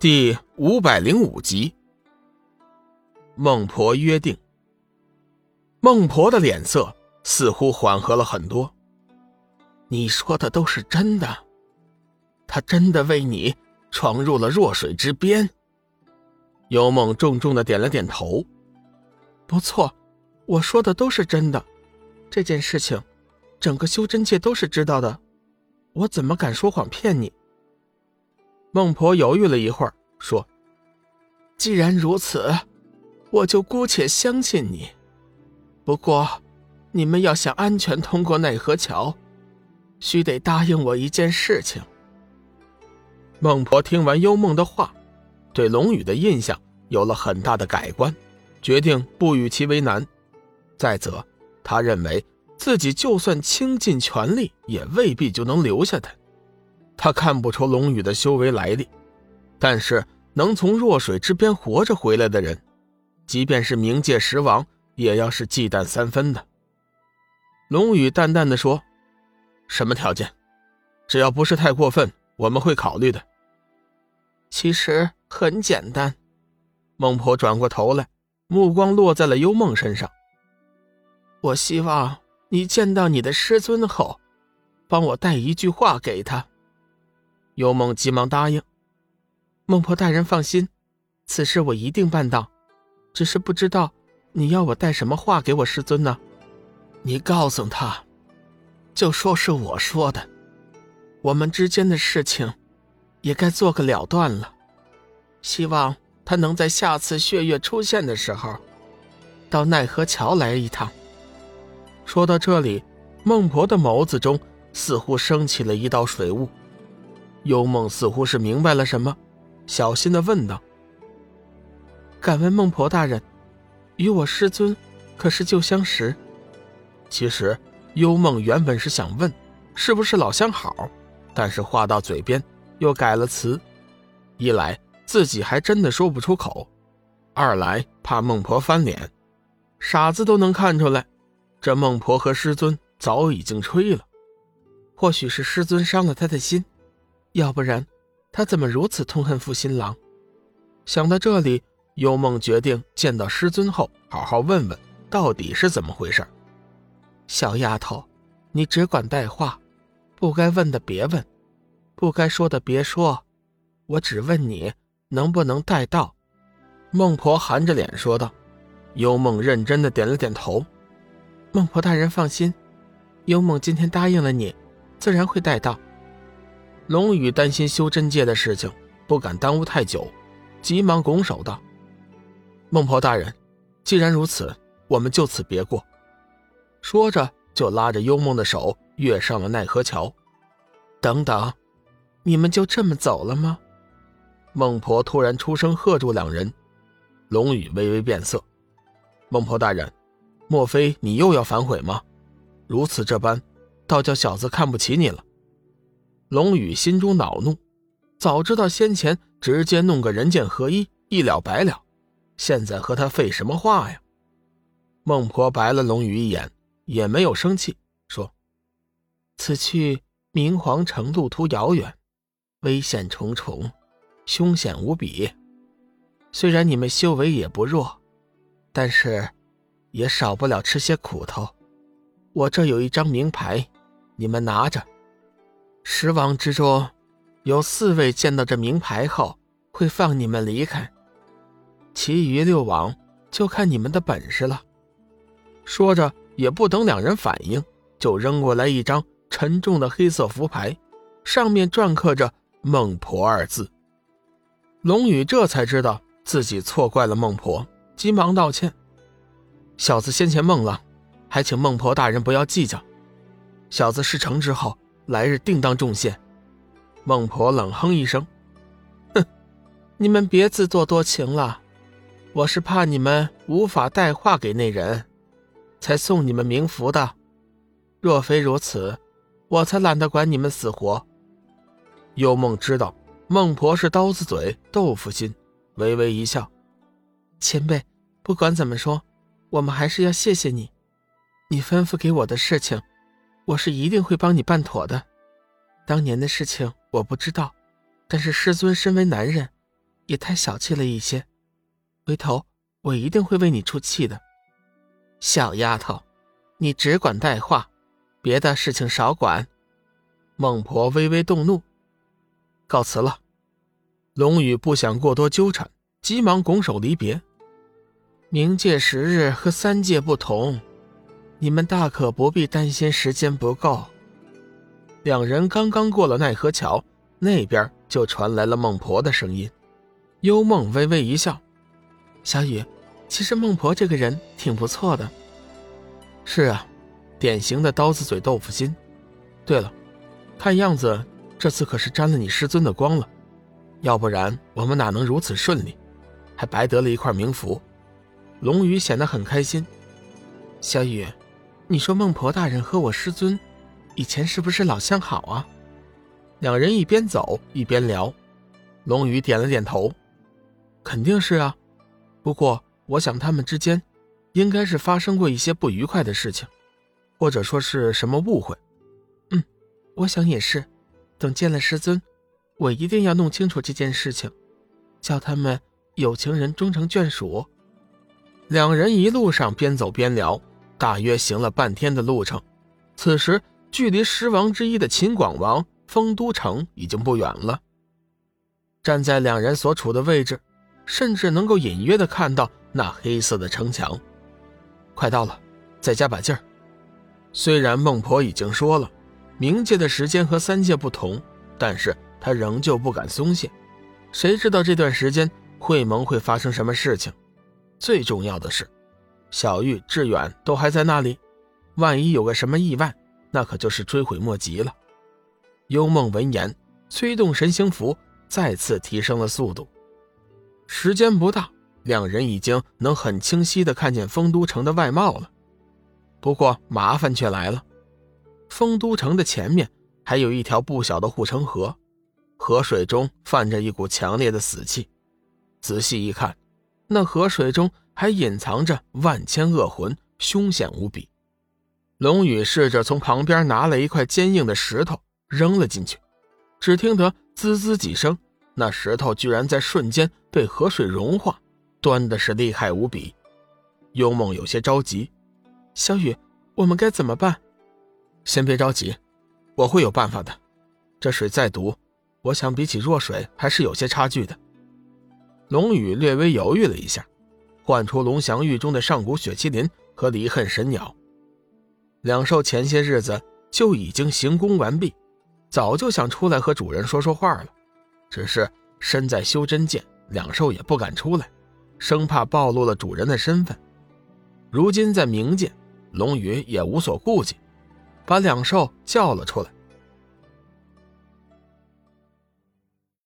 第505集，孟婆约定。孟婆的脸色似乎缓和了很多。你说的都是真的？她真的为你闯入了弱水之边？尤梦重重地点了点头。不错，我说的都是真的。这件事情，整个修真界都是知道的。我怎么敢说谎骗你？孟婆犹豫了一会儿，说：“既然如此，我就姑且相信你。不过，你们要想安全通过奈何桥，须得答应我一件事情。”孟婆听完幽梦的话，对龙宇的印象有了很大的改观，决定不与其为难。再则，他认为自己就算倾尽全力，也未必就能留下他。他看不出龙宇的修为来历，但是能从弱水之边活着回来的人，即便是冥界石王，也要是忌惮三分的。龙宇淡淡地说：“什么条件？只要不是太过分，我们会考虑的。”其实很简单。孟婆转过头来，目光落在了幽梦身上。我希望你见到你的师尊后，帮我带一句话给他。幽梦急忙答应：“孟婆大人放心，此事我一定办到。只是不知道你要我带什么话给我师尊呢？”你告诉他，就说是我说的。我们之间的事情，也该做个了断了。希望他能在下次血月出现的时候，到奈何桥来一趟。说到这里，孟婆的眸子中似乎升起了一道水雾。幽梦似乎是明白了什么，小心地问道：“敢问孟婆大人，与我师尊可是旧相识？”其实幽梦原本是想问是不是老相好，但是话到嘴边又改了词，一来自己还真的说不出口，二来怕孟婆翻脸。傻子都能看出来，这孟婆和师尊早已经吹了。或许是师尊伤了他的心，要不然他怎么如此痛恨负心郎？想到这里，幽梦决定见到师尊后好好问问到底是怎么回事。小丫头，你只管带话，不该问的别问，不该说的别说，我只问你能不能带到。孟婆含着脸说道。幽梦认真地点了点头。孟婆大人放心，幽梦今天答应了你，自然会带到。龙宇担心修真界的事情，不敢耽误太久，急忙拱手道：“孟婆大人，既然如此，我们就此别过。”说着就拉着幽梦的手跃上了奈何桥。等等，你们就这么走了吗？孟婆突然出声喝住两人。龙宇微微变色。孟婆大人，莫非你又要反悔吗？如此这般，倒叫小子看不起你了。龙宇心中恼怒，早知道先前直接弄个人剑合一，一了百了，现在和他废什么话呀？孟婆白了龙宇一眼，也没有生气，说：“此去明皇城路途遥远，危险重重，凶险无比。虽然你们修为也不弱，但是也少不了吃些苦头。我这有一张名牌，你们拿着。十王之中，有4位见到这名牌后会放你们离开，其余6王就看你们的本事了。”说着也不等两人反应，就扔过来一张沉重的黑色符牌，上面篆刻着“孟婆”二字。龙宇这才知道自己错怪了孟婆，急忙道歉：“小子先前梦了，还请孟婆大人不要计较。小子事成之后，来日定当重谢。”孟婆冷哼一声：“哼，你们别自作多情了，我是怕你们无法带话给那人，才送你们冥符的。若非如此，我才懒得管你们死活。”幽梦知道孟婆是刀子嘴豆腐心，微微一笑：“前辈，不管怎么说，我们还是要谢谢你。你吩咐给我的事情，我是一定会帮你办妥的。当年的事情我不知道，但是师尊身为男人，也太小气了一些，回头我一定会为你出气的。小丫头，你只管带话，别的事情少管。孟婆微微动怒，告辞了。龙宇不想过多纠缠，急忙拱手离别。冥界时日和三界不同，你们大可不必担心时间不够。两人刚刚过了奈何桥，那边就传来了孟婆的声音。幽梦微微一笑，小雨，其实孟婆这个人挺不错的。是啊，典型的刀子嘴豆腐心。对了，看样子这次可是沾了你师尊的光了，要不然我们哪能如此顺利，还白得了一块冥符。龙宇显得很开心。小雨，你说孟婆大人和我师尊以前是不是老相好啊？两人一边走一边聊。龙宇点了点头，肯定是啊，不过我想他们之间应该是发生过一些不愉快的事情，或者说是什么误会。我想也是，等见了师尊我一定要弄清楚这件事情，叫他们有情人终成眷属。两人一路上边走边聊，大约行了半天的路程。此时距离十王之一的秦广王丰都城已经不远了。站在两人所处的位置，甚至能够隐约地看到那黑色的城墙。快到了，再加把劲儿。虽然孟婆已经说了冥界的时间和三界不同，但是她仍旧不敢松懈，谁知道这段时间会盟会发生什么事情。最重要的是，小玉、志远都还在那里，万一有个什么意外，那可就是追悔莫及了。幽梦闻言，催动神行符，再次提升了速度。时间不大，两人已经能很清晰地看见丰都城的外貌了。不过麻烦却来了，丰都城的前面还有一条不小的护城河，河水中泛着一股强烈的死气。仔细一看，那河水中还隐藏着万千恶魂，凶险无比。龙宇试着从旁边拿了一块坚硬的石头扔了进去，只听得滋滋几声，那石头居然在瞬间被河水融化，端的是厉害无比。幽梦有些着急，小雨，我们该怎么办？先别着急，我会有办法的。这水再毒，我想比起弱水还是有些差距的。龙宇略微犹豫了一下，唤出龙翔狱中的上古雪麒麟和离恨神鸟。两兽前些日子就已经行功完毕，早就想出来和主人说说话了，只是身在修真界，两兽也不敢出来，生怕暴露了主人的身份。如今在冥界，龙宇也无所顾忌，把两兽叫了出来，